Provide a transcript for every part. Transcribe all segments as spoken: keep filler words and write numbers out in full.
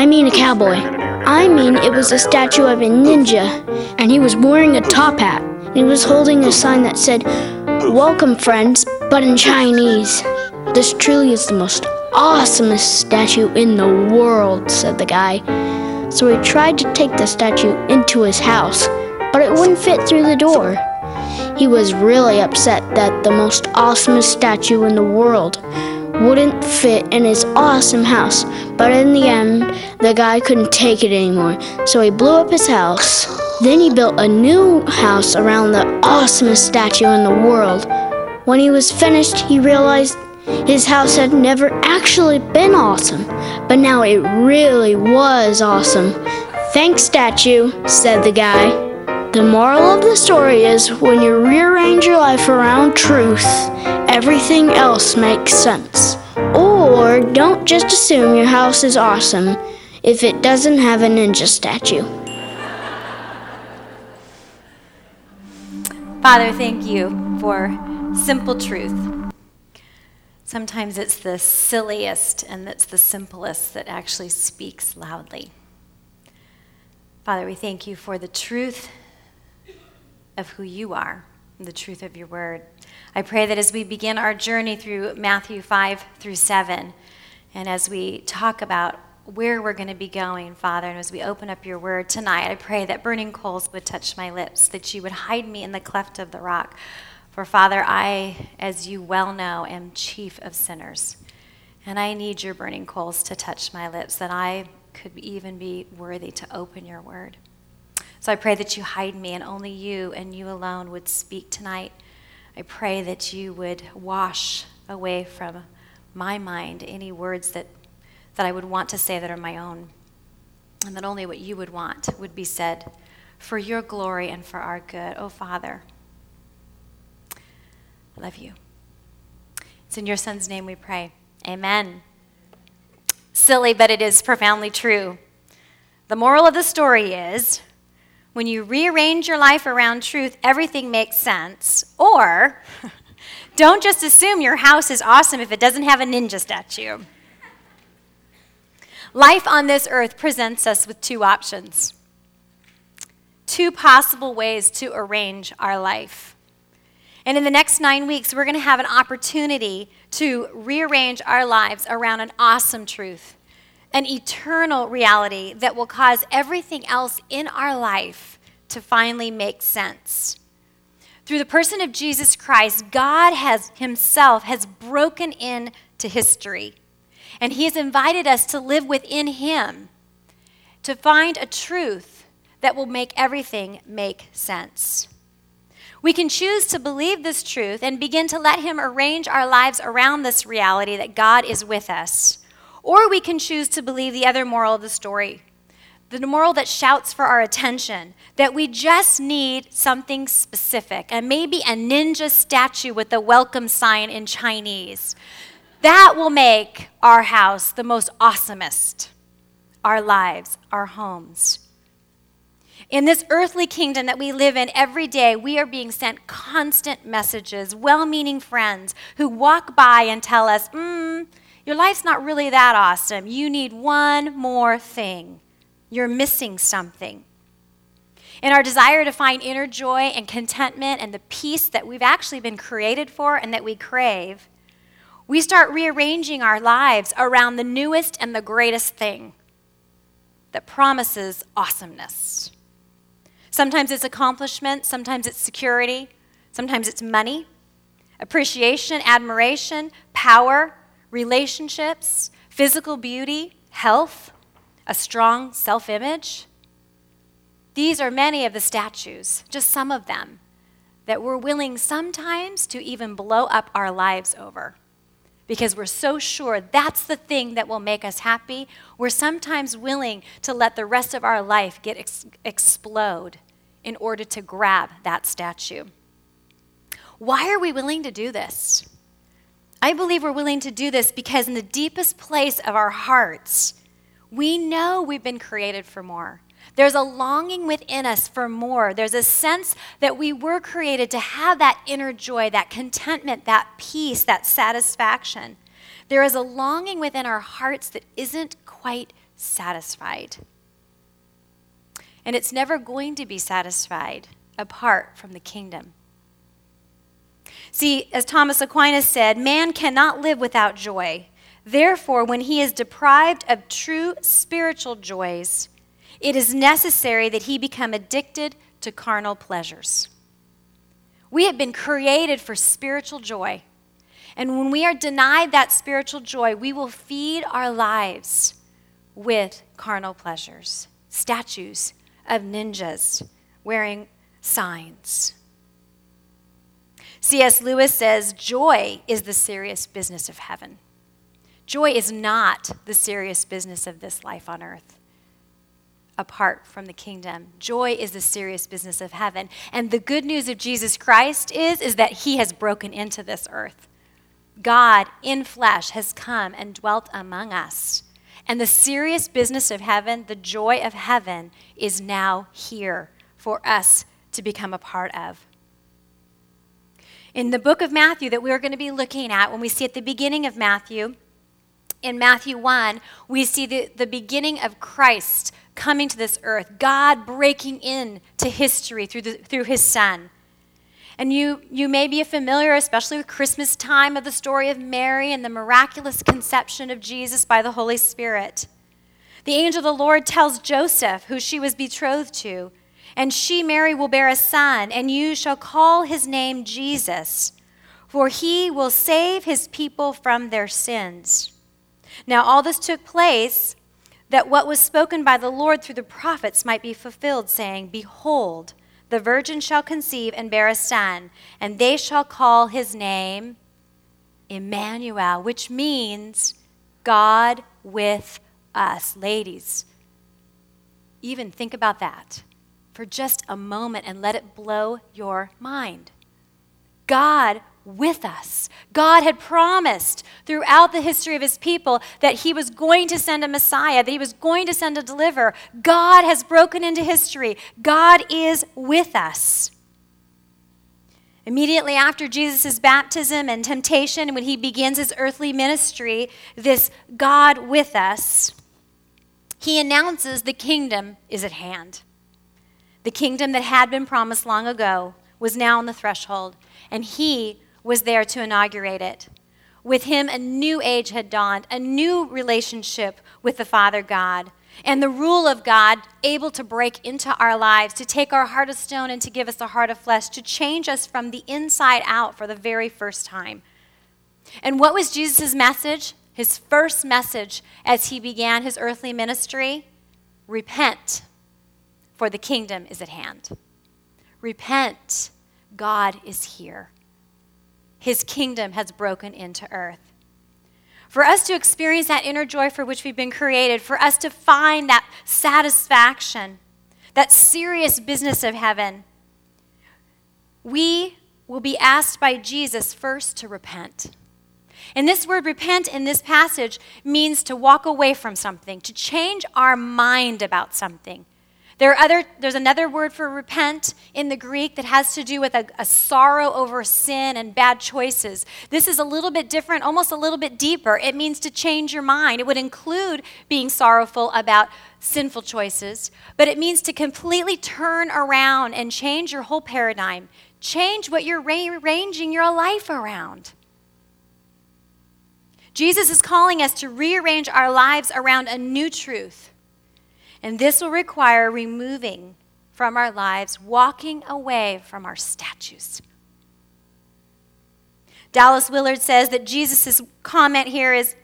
I mean a cowboy. I mean it was a statue of a ninja, and he was wearing a top hat, and he was holding a sign that said, "Welcome, friends," but in Chinese. "This truly is the most awesomest statue in the world," said the guy. So he tried to take the statue into his house, but it wouldn't fit through the door. He was really upset that the most awesomest statue in the world wouldn't fit in his awesome house, but in the end, the guy couldn't take it anymore, so he blew up his house. Then he built a new house around the awesomest statue in the world. When he was finished, he realized his house had never actually been awesome, but now it really was awesome. "Thanks, statue," said the guy. The moral of the story is, when you rearrange your life around truth, everything else makes sense. Or don't just assume your house is awesome if it doesn't have a ninja statue. Father, thank you for simple truth. Sometimes it's the silliest and it's the simplest that actually speaks loudly. Father, we thank you for the truth of who you are, the truth of your word. I pray that as we begin our journey through Matthew five through seven, and as we talk about where we're going to be going, Father, and as we open up your word tonight, I pray that burning coals would touch my lips, that you would hide me in the cleft of the rock. For, Father, I, as you well know, am chief of sinners, and I need your burning coals to touch my lips, that I could even be worthy to open your word. So I pray that you hide me, and only you and you alone would speak tonight. I pray that you would wash away from my mind any words that, that I would want to say that are my own, and that only what you would want would be said for your glory and for our good. Oh, Father, I love you. It's in your Son's name we pray. Amen. Silly, but it is profoundly true. The moral of the story is, when you rearrange your life around truth, everything makes sense. Or, don't just assume your house is awesome if it doesn't have a ninja statue. Life on this earth presents us with two options, two possible ways to arrange our life. And in the next nine weeks, we're going to have an opportunity to rearrange our lives around an awesome truth, an eternal reality that will cause everything else in our life to finally make sense. Through the person of Jesus Christ, God has himself has broken into history, and he has invited us to live within him, to find a truth that will make everything make sense. We can choose to believe this truth and begin to let him arrange our lives around this reality that God is with us. Or we can choose to believe the other moral of the story, the moral that shouts for our attention, that we just need something specific, and maybe a ninja statue with a welcome sign in Chinese. That will make our house the most awesomest, our lives, our homes. In this earthly kingdom that we live in every day, we are being sent constant messages, well-meaning friends who walk by and tell us, mm, your life's not really that awesome. You need one more thing. You're missing something. In our desire to find inner joy and contentment and the peace that we've actually been created for and that we crave, we start rearranging our lives around the newest and the greatest thing that promises awesomeness. Sometimes it's accomplishment, sometimes it's security, sometimes it's money, appreciation, admiration, power, relationships, physical beauty, health, a strong self-image. These are many of the statues, just some of them, that we're willing sometimes to even blow up our lives over, because we're so sure that's the thing that will make us happy. We're sometimes willing to let the rest of our life get ex- explode in order to grab that statue. Why are we willing to do this? I believe we're willing to do this because in the deepest place of our hearts, we know we've been created for more. There's a longing within us for more. There's a sense that we were created to have that inner joy, that contentment, that peace, that satisfaction. There is a longing within our hearts that isn't quite satisfied. And it's never going to be satisfied apart from the kingdom. See, as Thomas Aquinas said, man cannot live without joy. Therefore, when he is deprived of true spiritual joys, it is necessary that he become addicted to carnal pleasures. We have been created for spiritual joy. And when we are denied that spiritual joy, we will feed our lives with carnal pleasures, statues of ninjas wearing signs. C S Lewis says, joy is the serious business of heaven. Joy is not the serious business of this life on earth. Apart from the kingdom, joy is the serious business of heaven. And the good news of Jesus Christ is, is that he has broken into this earth. God in flesh has come and dwelt among us. And the serious business of heaven, the joy of heaven, is now here for us to become a part of. In the book of Matthew that we're going to be looking at, when we see at the beginning of Matthew, in Matthew one, we see the, the beginning of Christ coming to this earth, God breaking in to history through the, through his son. And you, you may be familiar, especially with Christmas time, of the story of Mary and the miraculous conception of Jesus by the Holy Spirit. The angel of the Lord tells Joseph, who she was betrothed to, and she, Mary, will bear a son, and you shall call his name Jesus, for he will save his people from their sins. Now all this took place that what was spoken by the Lord through the prophets might be fulfilled, saying, behold, the virgin shall conceive and bear a son, and they shall call his name Emmanuel, which means God with us. Ladies, even think about that for just a moment and let it blow your mind. God with us. God had promised throughout the history of his people that he was going to send a Messiah, that he was going to send a deliverer. God has broken into history. God is with us. Immediately after Jesus' baptism and temptation, when he begins his earthly ministry, this God with us, he announces the kingdom is at hand. The kingdom that had been promised long ago was now on the threshold, and he was there to inaugurate it. With him, a new age had dawned, a new relationship with the Father God, and the rule of God able to break into our lives, to take our heart of stone and to give us a heart of flesh, to change us from the inside out for the very first time. And what was Jesus' message, his first message as he began his earthly ministry? Repent, for the kingdom is at hand. Repent. God is here. His kingdom has broken into earth. For us to experience that inner joy for which we've been created, for us to find that satisfaction, that serious business of heaven, we will be asked by Jesus first to repent. And this word repent in this passage means to walk away from something, to change our mind about something. There are other, there's another word for repent in the Greek that has to do with a, a sorrow over sin and bad choices. This is a little bit different, almost a little bit deeper. It means to change your mind. It would include being sorrowful about sinful choices, but it means to completely turn around and change your whole paradigm. Change what you're rearranging your life around. Jesus is calling us to rearrange our lives around a new truth. And this will require removing from our lives, walking away from our statues. Dallas Willard says that Jesus' comment here is,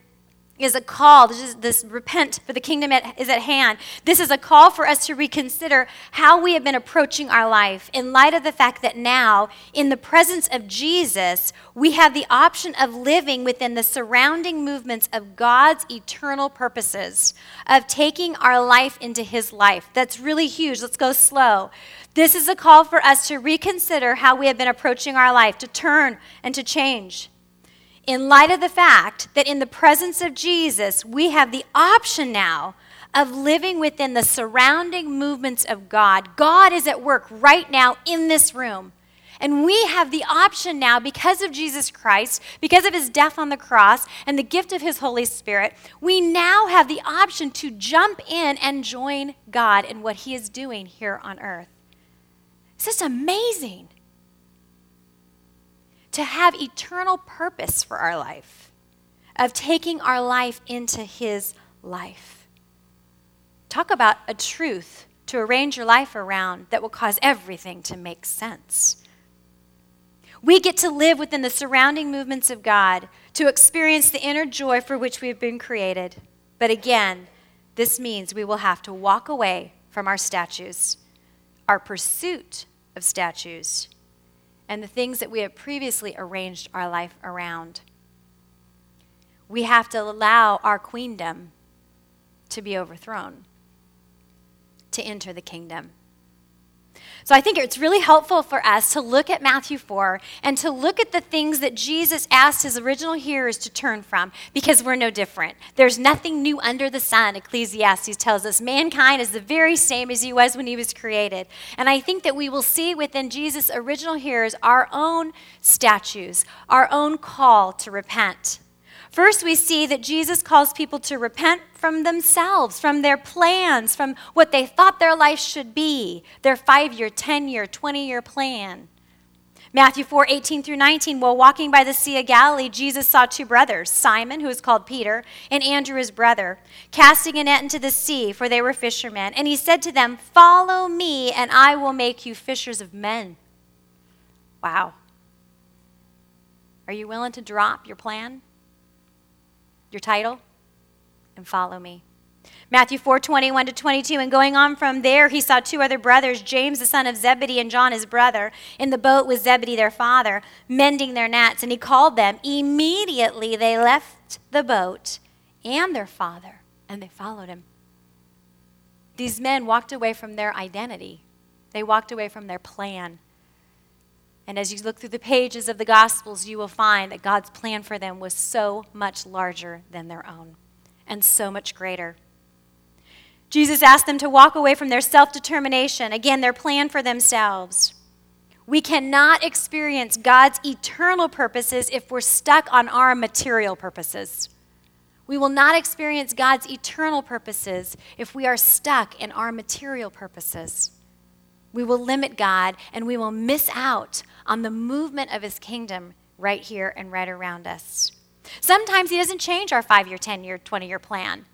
is a call. This, is, this repent, for the kingdom at, is at hand. This is a call for us to reconsider how we have been approaching our life in light of the fact that now, in the presence of Jesus, we have the option of living within the surrounding movements of God's eternal purposes, of taking our life into his life. That's really huge. Let's go slow. This is a call for us to reconsider how we have been approaching our life, to turn and to change. In light of the fact that in the presence of Jesus, we have the option now of living within the surrounding movements of God. God is at work right now in this room. And we have the option now, because of Jesus Christ, because of his death on the cross and the gift of his Holy Spirit, we now have the option to jump in and join God in what he is doing here on earth. It's just amazing to have eternal purpose for our life, of taking our life into his life. Talk about a truth to arrange your life around that will cause everything to make sense. We get to live within the surrounding movements of God, to experience the inner joy for which we have been created. But again, this means we will have to walk away from our statues, our pursuit of statues, and the things that we have previously arranged our life around. We have to allow our queendom to be overthrown, to enter the kingdom. So I think it's really helpful for us to look at Matthew four and to look at the things that Jesus asked his original hearers to turn from, because we're no different. There's nothing new under the sun, Ecclesiastes tells us. Mankind is the very same as he was when he was created. And I think that we will see within Jesus' original hearers our own statues, our own call to repent. First, we see that Jesus calls people to repent from themselves, from their plans, from what they thought their life should be, their five-year, ten-year, twenty-year plan. Matthew four, eighteen through nineteen, while walking by the Sea of Galilee, Jesus saw two brothers, Simon, who is called Peter, and Andrew, his brother, casting a net into the sea, for they were fishermen. And he said to them, "Follow me, and I will make you fishers of men." Wow. Are you willing to drop your plan, your title, and follow me? Matthew four, twenty-one to twenty-two, and going on from there, he saw two other brothers, James the son of Zebedee and John his brother, in the boat with Zebedee their father, mending their nets, and he called them. Immediately they left the boat and their father, and they followed him. These men walked away from their identity. They walked away from their plan. And as you look through the pages of the Gospels, you will find that God's plan for them was so much larger than their own and so much greater. Jesus asked them to walk away from their self-determination, again, their plan for themselves. We cannot experience God's eternal purposes if we're stuck on our material purposes. We will not experience God's eternal purposes if we are stuck in our material purposes. We will limit God, and we will miss out on the movement of his kingdom right here and right around us. Sometimes he doesn't change our five-year, ten-year, twenty-year plan.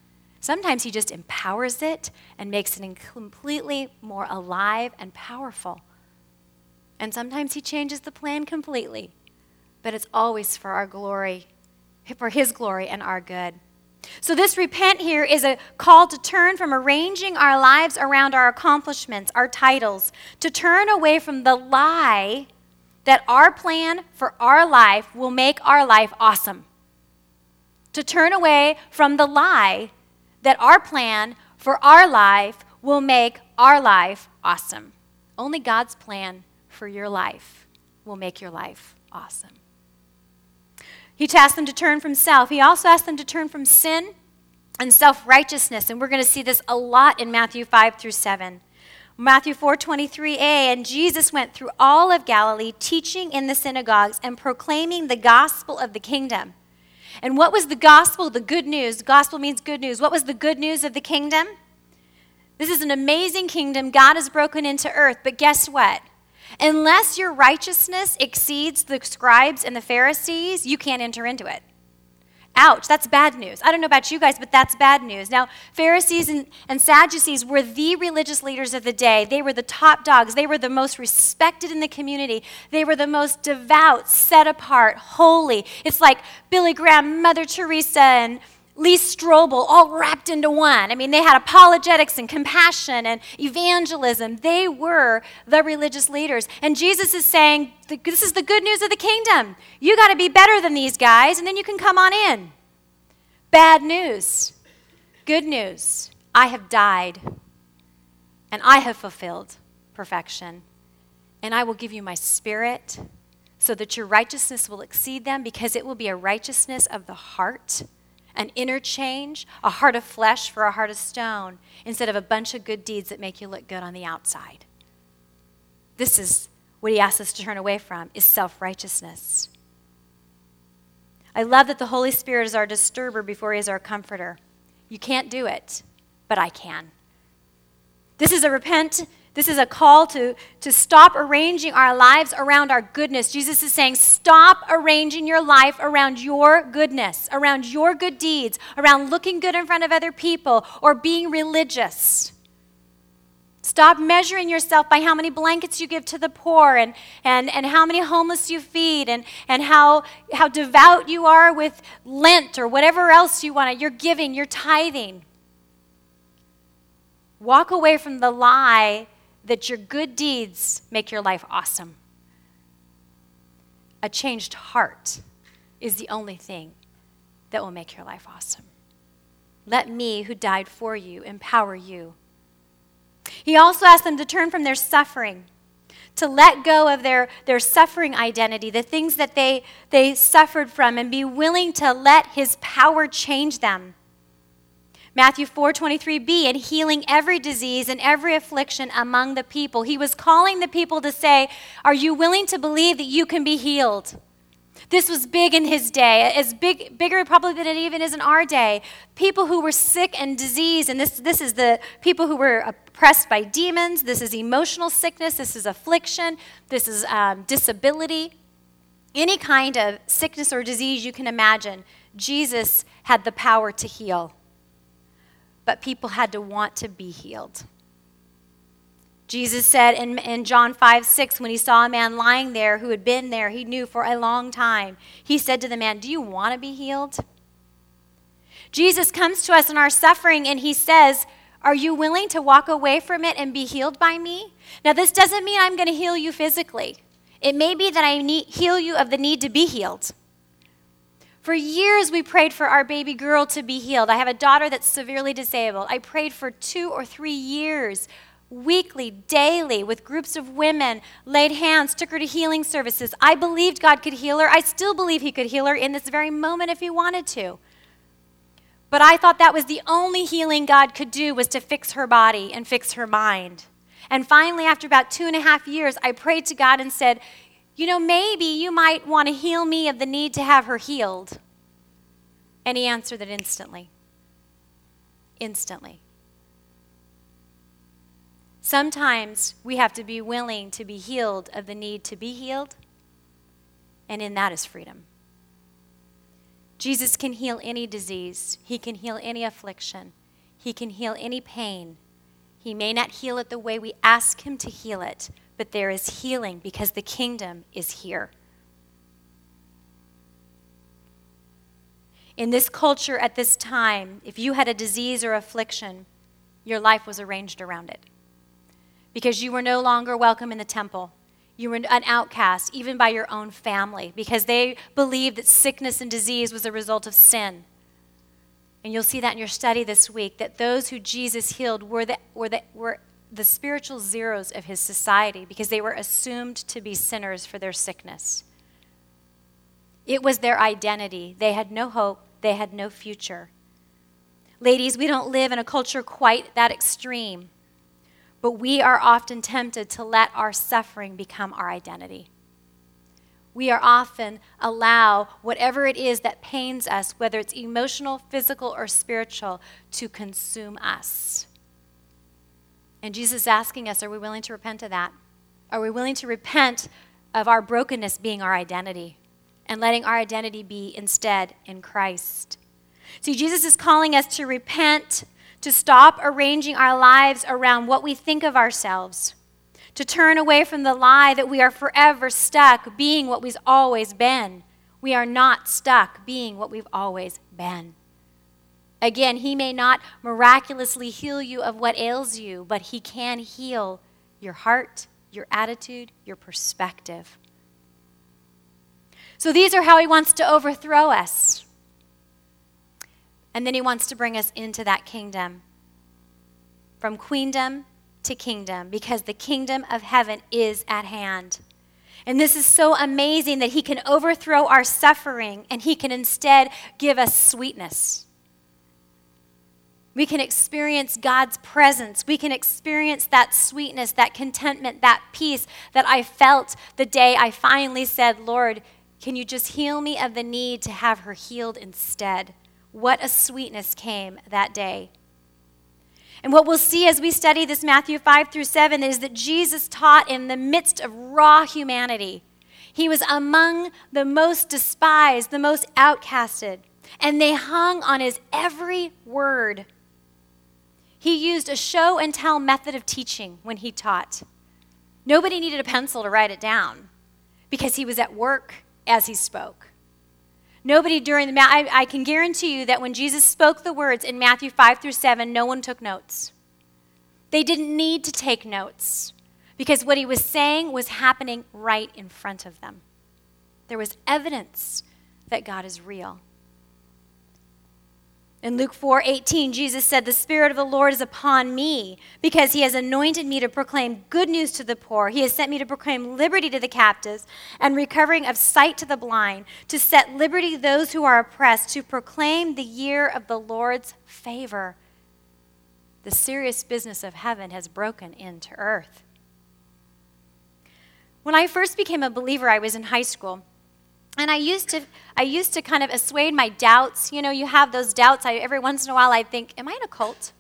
Sometimes he just empowers it and makes it completely more alive and powerful. And sometimes he changes the plan completely, but it's always for our glory, for his glory and our good. So this repent here is a call to turn from arranging our lives around our accomplishments, our titles, to turn away from the lie that our plan for our life will make our life awesome. To turn away from the lie that our plan for our life will make our life awesome. Only God's plan for your life will make your life awesome. He asked them to turn from self. He also asked them to turn from sin and self-righteousness. And we're going to see this a lot in Matthew five through seven. Matthew four, twenty-three a, and Jesus went through all of Galilee, teaching in the synagogues and proclaiming the gospel of the kingdom. And what was the gospel? The good news. Gospel means good news. What was the good news of the kingdom? This is an amazing kingdom. God has broken into earth. But guess what? Unless your righteousness exceeds the scribes and the Pharisees, you can't enter into it. Ouch, that's bad news. I don't know about you guys, but that's bad news. Now, Pharisees and, and Sadducees were the religious leaders of the day. They were the top dogs. They were the most respected in the community. They were the most devout, set apart, holy. It's like Billy Graham, Mother Teresa, and Lee Strobel all wrapped into one. I mean, they had apologetics and compassion and evangelism. They were the religious leaders. And Jesus is saying, this is the good news of the kingdom. You got to be better than these guys, and then you can come on in. Bad news. Good news. I have died, and I have fulfilled perfection. And I will give you my spirit so that your righteousness will exceed them, because it will be a righteousness of the heart. An inner change, a heart of flesh for a heart of stone, instead of a bunch of good deeds that make you look good on the outside. This is what he asks us to turn away from is self-righteousness. I love that the Holy Spirit is our disturber before he is our comforter. You can't do it, but I can. This is a repent. This is a call to, to stop arranging our lives around our goodness. Jesus is saying, stop arranging your life around your goodness, around your good deeds, around looking good in front of other people or being religious. Stop measuring yourself by how many blankets you give to the poor and, and, and how many homeless you feed and, and how, how devout you are with Lent or whatever else you want. You're giving, you're tithing. Walk away from the lie that your good deeds make your life awesome. A changed heart is the only thing that will make your life awesome. Let me, who died for you, empower you. He also asked them to turn from their suffering, to let go of their, their suffering identity, the things that they, they suffered from, and be willing to let his power change them. Matthew four twenty-three b, and healing every disease and every affliction among the people. He was calling the people to say, are you willing to believe that you can be healed? This was big in his day, as big, bigger probably than it even is in our day. People who were sick and diseased, and this, this is the people who were oppressed by demons. This is emotional sickness. This is affliction. This is um, disability. Any kind of sickness or disease you can imagine, Jesus had the power to heal. But people had to want to be healed. Jesus said in, in John five six, when he saw a man lying there who had been there, he knew for a long time, he said to the man, do you want to be healed? Jesus comes to us in our suffering and he says, are you willing to walk away from it and be healed by me? Now, this doesn't mean I'm going to heal you physically. It may be that I need, heal you of the need to be healed. For years, we prayed for our baby girl to be healed. I have a daughter that's severely disabled. I prayed for two or three years, weekly, daily, with groups of women, laid hands, took her to healing services. I believed God could heal her. I still believe he could heal her in this very moment if he wanted to. But I thought that was the only healing God could do, was to fix her body and fix her mind. And finally, after about two and a half years, I prayed to God and said, you know, maybe you might want to heal me of the need to have her healed. And he answered it instantly. Instantly. Sometimes we have to be willing to be healed of the need to be healed, and in that is freedom. Jesus can heal any disease. He can heal any affliction. He can heal any pain. He may not heal it the way we ask him to heal it, but there is healing because the kingdom is here. In this culture at this time, if you had a disease or affliction, your life was arranged around it because you were no longer welcome in the temple. You were an outcast, even by your own family, because they believed that sickness and disease was a result of sin. And you'll see that in your study this week, that those who Jesus healed were the, were the, were the spiritual zeros of his society because they were assumed to be sinners for their sickness. It was their identity. They had no hope. They had no future. Ladies, we don't live in a culture quite that extreme, but we are often tempted to let our suffering become our identity. We are often allow whatever it is that pains us, whether it's emotional, physical, or spiritual, to consume us. And Jesus is asking us, are we willing to repent of that? Are we willing to repent of our brokenness being our identity and letting our identity be instead in Christ? See, Jesus is calling us to repent, to stop arranging our lives around what we think of ourselves, to turn away from the lie that we are forever stuck being what we've always been. We are not stuck being what we've always been. Again, he may not miraculously heal you of what ails you, but he can heal your heart, your attitude, your perspective. So these are how he wants to overthrow us. And then he wants to bring us into that kingdom. From queendom to kingdom, because the kingdom of heaven is at hand. And this is so amazing that he can overthrow our suffering and he can instead give us sweetness. We can experience God's presence. We can experience that sweetness, that contentment, that peace that I felt the day I finally said, Lord, can you just heal me of the need to have her healed instead? What a sweetness came that day. And what we'll see as we study this Matthew five through seven is that Jesus taught in the midst of raw humanity. He was among the most despised, the most outcasted, and they hung on his every word. He used a show-and-tell method of teaching when he taught. Nobody needed a pencil to write it down because he was at work as he spoke. Nobody during the, I, I can guarantee you that when Jesus spoke the words in Matthew five through seven, no one took notes. They didn't need to take notes because what he was saying was happening right in front of them. There was evidence that God is real. In Luke four eighteen, Jesus said, the Spirit of the Lord is upon me because he has anointed me to proclaim good news to the poor. He has sent me to proclaim liberty to the captives and recovering of sight to the blind, to set liberty those who are oppressed, to proclaim the year of the Lord's favor. The serious business of heaven has broken into earth. When I first became a believer, I was in high school. And I used to I used to kind of assuage my doubts. You know, you have those doubts. I, every once in a while I think, am I in a cult?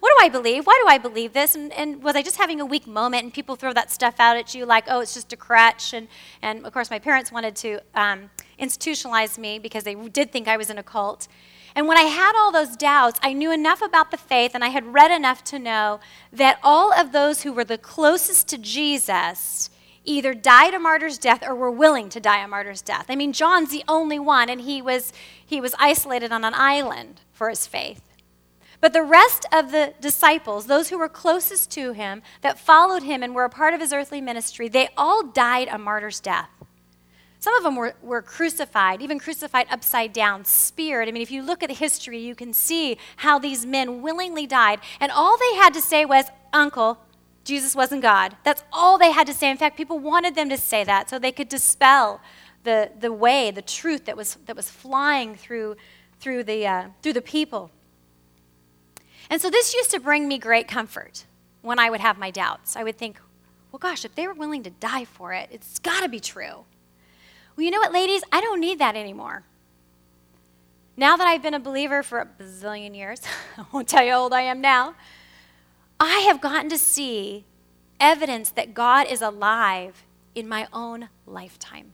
What do I believe? Why do I believe this? And, and was I just having a weak moment and people throw that stuff out at you like, oh, it's just a crutch. And, and of course, my parents wanted to um, institutionalize me because they did think I was in a cult. And when I had all those doubts, I knew enough about the faith and I had read enough to know that all of those who were the closest to Jesus either died a martyr's death or were willing to die a martyr's death. I mean, John's the only one, and he was he was isolated on an island for his faith. But the rest of the disciples, those who were closest to him, that followed him and were a part of his earthly ministry, they all died a martyr's death. Some of them were, were crucified, even crucified upside down, speared. I mean, if you look at the history, you can see how these men willingly died. And all they had to say was, Uncle, Jesus wasn't God. That's all they had to say. In fact, people wanted them to say that so they could dispel the the way, the truth that was that was flying through through the uh, through the people. And so this used to bring me great comfort when I would have my doubts. I would think, well, gosh, if they were willing to die for it, it's got to be true. Well, you know what, ladies? I don't need that anymore. Now that I've been a believer for a bazillion years, I won't tell you how old I am now, I have gotten to see evidence that God is alive in my own lifetime.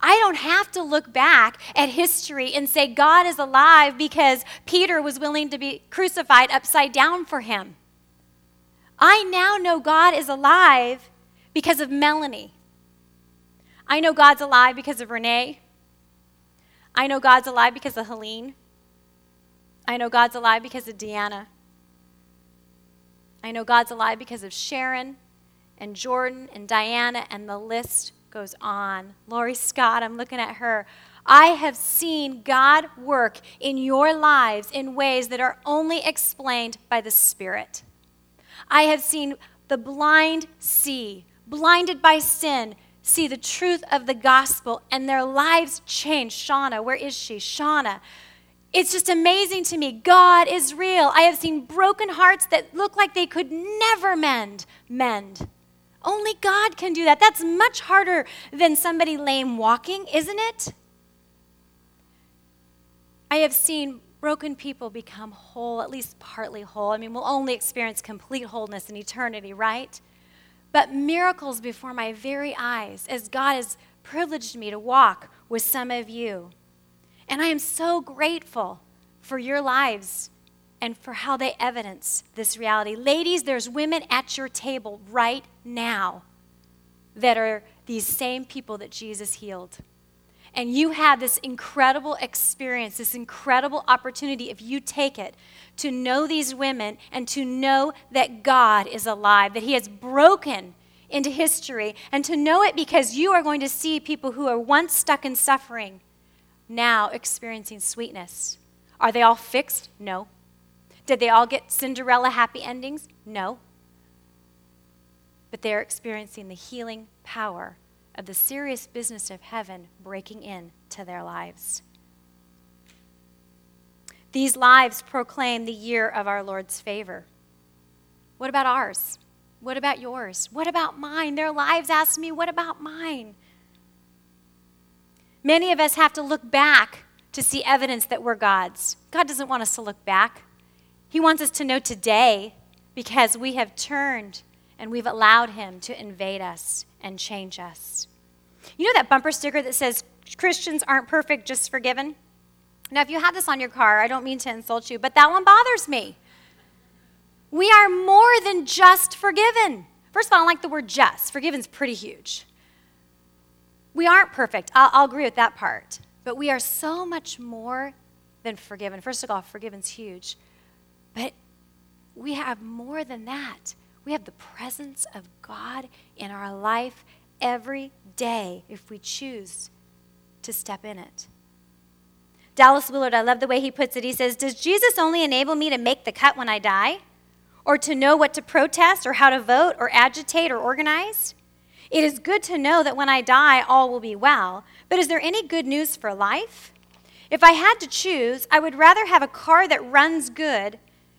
I don't have to look back at history and say God is alive because Peter was willing to be crucified upside down for him. I now know God is alive because of Melanie. I know God's alive because of Renee. I know God's alive because of Helene. I know God's alive because of Deanna. I know God's alive because of Sharon and Jordan and Diana, and the list goes on. Lori Scott, I'm looking at her. I have seen God work in your lives in ways that are only explained by the Spirit. I have seen the blind see, blinded by sin, see the truth of the gospel, and their lives change. Shauna, where is she? Shauna. It's just amazing to me. God is real. I have seen broken hearts that look like they could never mend, mend. Only God can do that. That's much harder than somebody lame walking, isn't it? I have seen broken people become whole, at least partly whole. I mean, we'll only experience complete wholeness in eternity, right? But miracles before my very eyes, as God has privileged me to walk with some of you. And I am so grateful for your lives and for how they evidence this reality. Ladies, there's women at your table right now that are these same people that Jesus healed. And you have this incredible experience, this incredible opportunity, if you take it, to know these women and to know that God is alive, that he has broken into history, and to know it because you are going to see people who are once stuck in suffering now experiencing sweetness. Are they all fixed? No. Did they all get Cinderella happy endings? No. But they're experiencing the healing power of the serious business of heaven breaking in to their lives. These lives proclaim the year of our Lord's favor. What about ours? What about yours? What about mine? Their lives ask me, what about mine? Many of us have to look back to see evidence that we're God's. God doesn't want us to look back. He wants us to know today because we have turned and we've allowed him to invade us and change us. You know that bumper sticker that says, Christians aren't perfect, just forgiven? Now, if you have this on your car, I don't mean to insult you, but that one bothers me. We are more than just forgiven. First of all, I don't like the word just. Forgiven's pretty huge. We aren't perfect. I'll, I'll agree with that part. But we are so much more than forgiven. First of all, forgiven's huge. But we have more than that. We have the presence of God in our life every day if we choose to step in it. Dallas Willard, I love the way he puts it. He says, does Jesus only enable me to make the cut when I die? Or to know what to protest or how to vote or agitate or organize? It is good to know that when I die, all will be well. But is there any good news for life? If I had to choose, I would rather have a car that runs good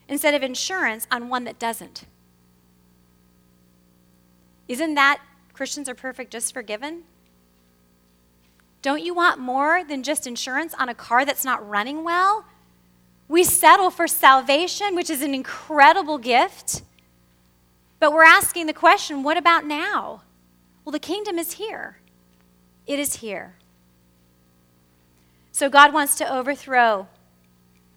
instead of insurance on one that doesn't. Isn't that Christians are perfect, just forgiven? Don't you want more than just insurance on a car that's not running well? We settle for salvation, which is an incredible gift. But we're asking the question, what about now? Well, the kingdom is here. It is here. So God wants to overthrow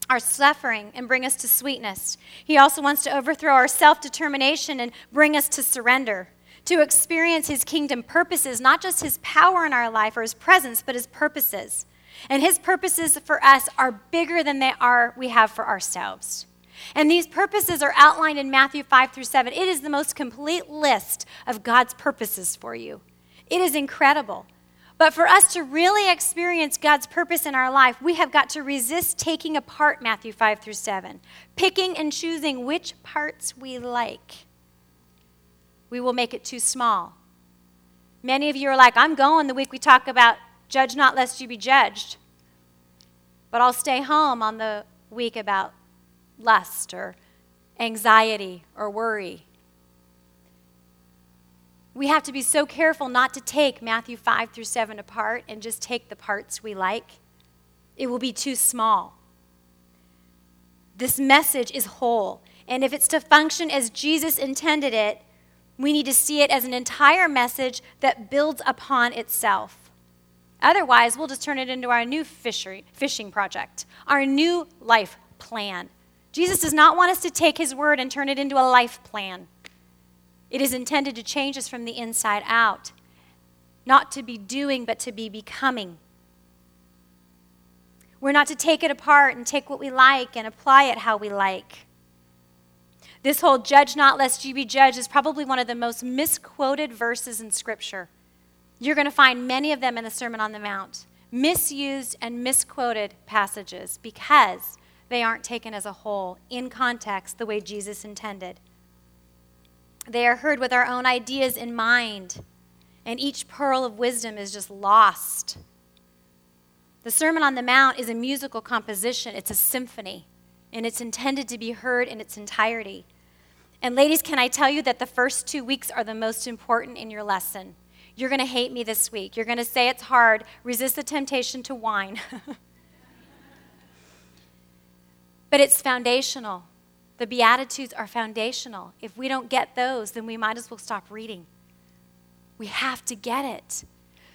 our suffering and bring us to sweetness. He also wants to overthrow our self-determination and bring us to surrender, to experience his kingdom purposes, not just his power in our life or his presence, but his purposes. And his purposes for us are bigger than they are we have for ourselves. And these purposes are outlined in Matthew five through seven. It is the most complete list of God's purposes for you. It is incredible. But for us to really experience God's purpose in our life, we have got to resist taking apart Matthew five through seven, picking and choosing which parts we like. We will make it too small. Many of you are like, I'm going the week we talk about judge not lest you be judged. But I'll stay home on the week about lust or anxiety or worry. We have to be so careful not to take Matthew five through seven apart and just take the parts we like. It will be too small. This message is whole. And if it's to function as Jesus intended it, we need to see it as an entire message that builds upon itself. Otherwise, we'll just turn it into our new fishery, fishing project, our new life plan. Jesus does not want us to take his word and turn it into a life plan. It is intended to change us from the inside out, not to be doing, but to be becoming. We're not to take it apart and take what we like and apply it how we like. This whole judge not lest you be judged is probably one of the most misquoted verses in Scripture. You're going to find many of them in the Sermon on the Mount. Misused and misquoted passages because they aren't taken as a whole in context the way Jesus intended. They are heard with our own ideas in mind, and each pearl of wisdom is just lost. The Sermon on the Mount is a musical composition. It's a symphony, and it's intended to be heard in its entirety. And ladies, can I tell you that the first two weeks are the most important in your lesson? You're going to hate me this week. You're going to say it's hard. Resist the temptation to whine. But it's foundational. The Beatitudes are foundational. If we don't get those, then we might as well stop reading. We have to get it.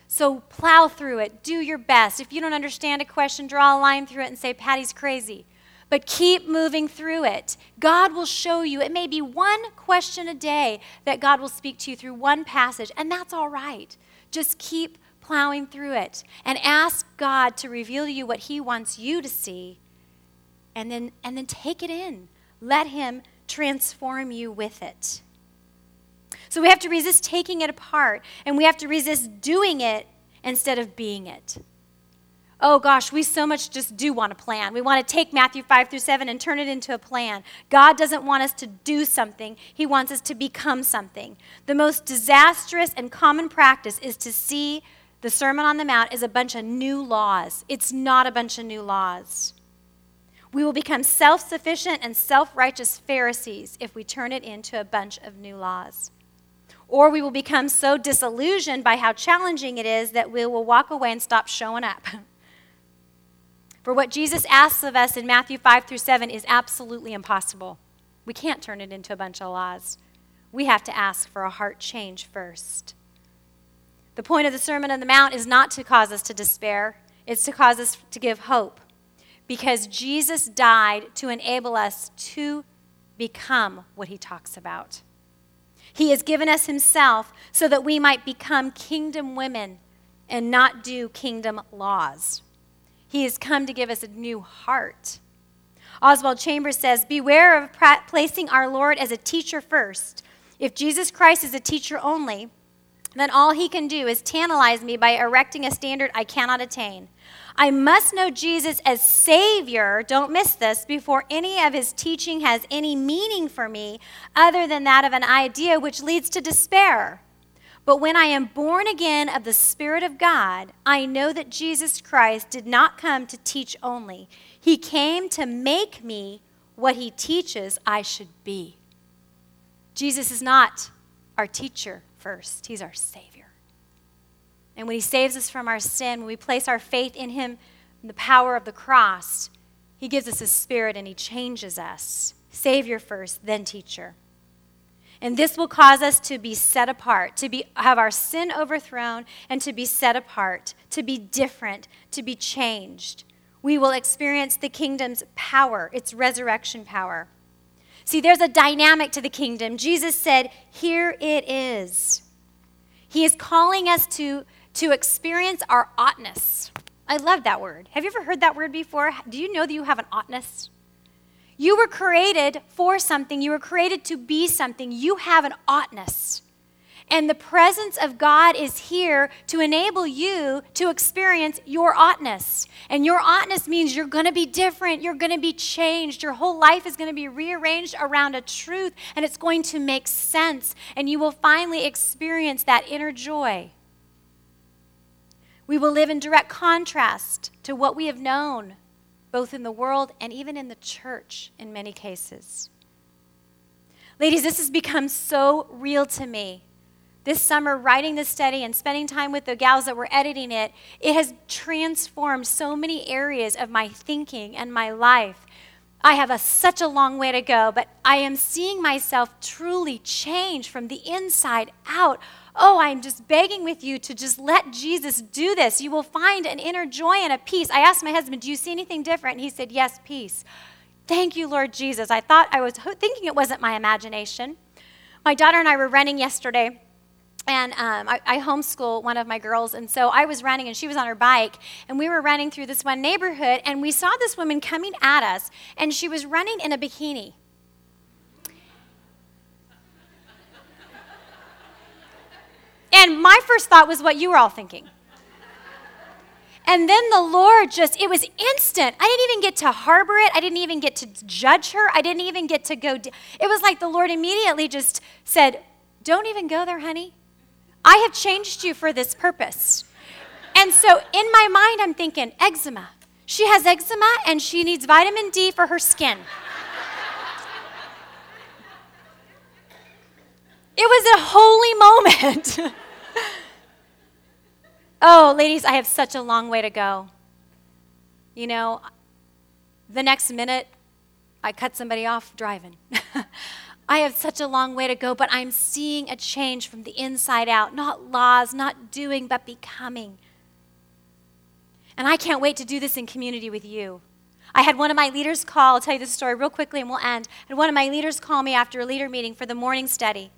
So plow through it. Do your best. If you don't understand a question, draw a line through it and say, Patty's crazy. But keep moving through it. God will show you. It may be one question a day that God will speak to you through one passage, and that's all right. Just keep plowing through it and ask God to reveal to you what he wants you to see, and then, and then take it in. Let him transform you with it. So we have to resist taking it apart, and we have to resist doing it instead of being it. Oh gosh, we so much just do want a plan. We want to take Matthew five through seven and turn it into a plan. God doesn't want us to do something. He wants us to become something. The most disastrous and common practice is to see the Sermon on the Mount as a bunch of new laws. It's not a bunch of new laws. We will become self-sufficient and self-righteous Pharisees if we turn it into a bunch of new laws. Or we will become so disillusioned by how challenging it is that we will walk away and stop showing up. For what Jesus asks of us in Matthew five through seven is absolutely impossible. We can't turn it into a bunch of laws. We have to ask for a heart change first. The point of the Sermon on the Mount is not to cause us to despair. It's to cause us to give hope. Because Jesus died to enable us to become what he talks about. He has given us himself so that we might become kingdom women and not do kingdom laws. He has come to give us a new heart. Oswald Chambers says, "Beware of pra- placing our Lord as a teacher first. If Jesus Christ is a teacher only, then all he can do is tantalize me by erecting a standard I cannot attain. I must know Jesus as Savior, don't miss this, before any of his teaching has any meaning for me other than that of an idea which leads to despair. But when I am born again of the Spirit of God, I know that Jesus Christ did not come to teach only. He came to make me what he teaches I should be." Jesus is not our teacher first. He's our Savior. And when he saves us from our sin, when we place our faith in him, in the power of the cross, he gives us his Spirit and he changes us. Savior first, then teacher. And this will cause us to be set apart, to be have our sin overthrown, and to be set apart, to be different, to be changed. We will experience the kingdom's power, its resurrection power. See, there's a dynamic to the kingdom. Jesus said, "Here it is." He is calling us to, to experience our oughtness. I love that word. Have you ever heard that word before? Do you know that you have an oughtness? You were created for something. You were created to be something. You have an oughtness. And the presence of God is here to enable you to experience your oughtness. And your oughtness means you're going to be different. You're going to be changed. Your whole life is going to be rearranged around a truth, and it's going to make sense. And you will finally experience that inner joy. We will live in direct contrast to what we have known, both in the world and even in the church in many cases. Ladies, this has become so real to me. This summer, writing this study and spending time with the gals that were editing it, it has transformed so many areas of my thinking and my life. I have a, such a long way to go, but I am seeing myself truly change from the inside out. Oh, I'm just begging with you to just let Jesus do this. You will find an inner joy and a peace. I asked my husband, "Do you see anything different?" And he said, "Yes, peace." Thank you, Lord Jesus. I thought I was thinking it wasn't my imagination. My daughter and I were running yesterday. And um, I, I homeschool one of my girls, and so I was running, and she was on her bike, and we were running through this one neighborhood, and we saw this woman coming at us, and she was running in a bikini. And my first thought was what you were all thinking. And then the Lord just, it was instant. I didn't even get to harbor it. I didn't even get to judge her. I didn't even get to go. D- it was like the Lord immediately just said, "Don't even go there, honey. I have changed you for this purpose." And so in my mind, I'm thinking, eczema. She has eczema and she needs vitamin D for her skin. It was a holy moment. Oh, ladies, I have such a long way to go. You know, the next minute, I cut somebody off driving. I have such a long way to go, but I'm seeing a change from the inside out. Not laws, not doing, but becoming. And I can't wait to do this in community with you. I had one of my leaders call, I'll tell you this story real quickly and we'll end. I had one of my leaders call me after a leader meeting for the morning study.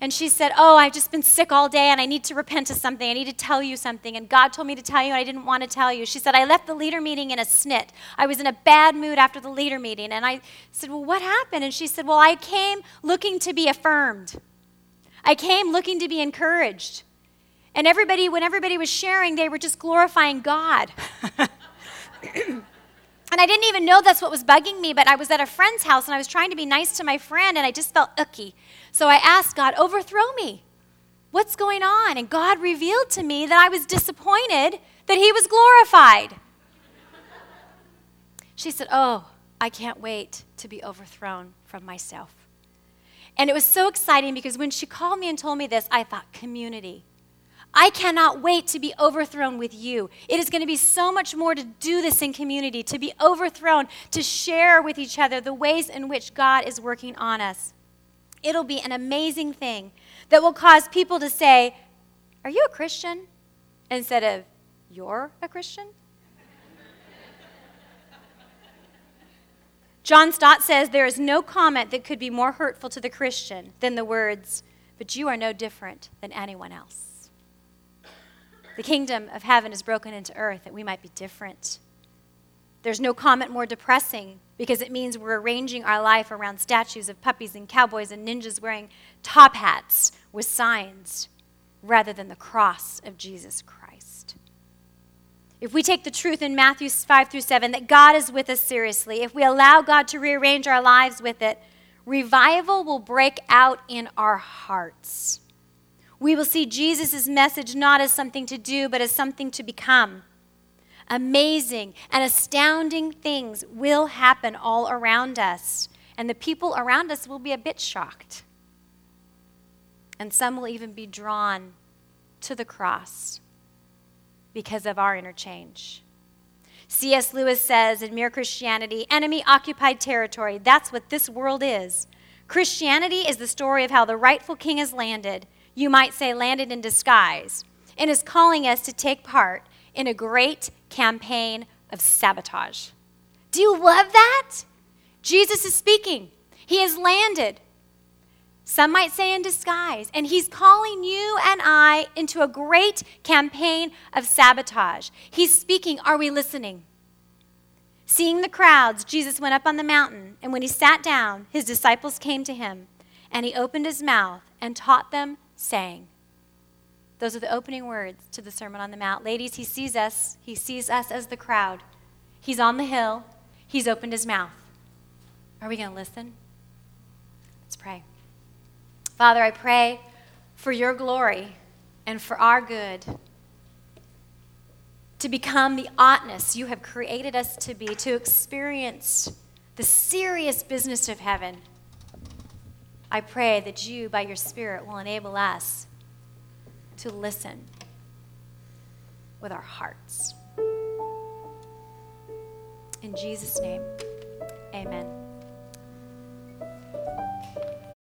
And she said, "Oh, I've just been sick all day and I need to repent of something. I need to tell you something. And God told me to tell you and I didn't want to tell you." She said, "I left the leader meeting in a snit. I was in a bad mood after the leader meeting." And I said, "Well, what happened?" And she said, "Well, I came looking to be affirmed. I came looking to be encouraged. And everybody, when everybody was sharing, they were just glorifying God." And I didn't even know that's what was bugging me, but I was at a friend's house and I was trying to be nice to my friend and I just felt icky. So I asked God, "Overthrow me. What's going on?" And God revealed to me that I was disappointed that he was glorified. She said, "Oh, I can't wait to be overthrown from myself. And it was so exciting because when she called me and told me this, I thought, community. I cannot wait to be overthrown with you. It is going to be so much more to do this in community, to be overthrown, to share with each other the ways in which God is working on us. It'll be an amazing thing that will cause people to say, "Are you a Christian?" instead of, "You're a Christian?" John Stott says, there is no comment that could be more hurtful to the Christian than the words, "But you are no different than anyone else." The kingdom of heaven is broken into earth that we might be different. There's no comment more depressing because it means we're arranging our life around statues of puppies and cowboys and ninjas wearing top hats with signs rather than the cross of Jesus Christ. If we take the truth in Matthew five through seven, that God is with us seriously, if we allow God to rearrange our lives with it, revival will break out in our hearts. We will see Jesus' message not as something to do, but as something to become. Amazing and astounding things will happen all around us, and the people around us will be a bit shocked. And some will even be drawn to the cross because of our interchange. C S Lewis says in Mere Christianity, enemy-occupied territory, that's what this world is. Christianity is the story of how the rightful king has landed, you might say landed in disguise, and is calling us to take part in a great campaign of sabotage. Do you love that? Jesus is speaking. He has landed. Some might say in disguise. And he's calling you and I into a great campaign of sabotage. He's speaking. Are we listening? Seeing the crowds, Jesus went up on the mountain. And when he sat down, his disciples came to him. And he opened his mouth and taught them, saying. Those are the opening words to the Sermon on the Mount. Ladies, he sees us. He sees us as the crowd. He's on the hill. He's opened his mouth. Are we going to listen? Let's pray. Father, I pray for your glory and for our good to become the oughtness you have created us to be, to experience the serious business of heaven. I pray that you, by your Spirit, will enable us to listen with our hearts. In Jesus' name, amen.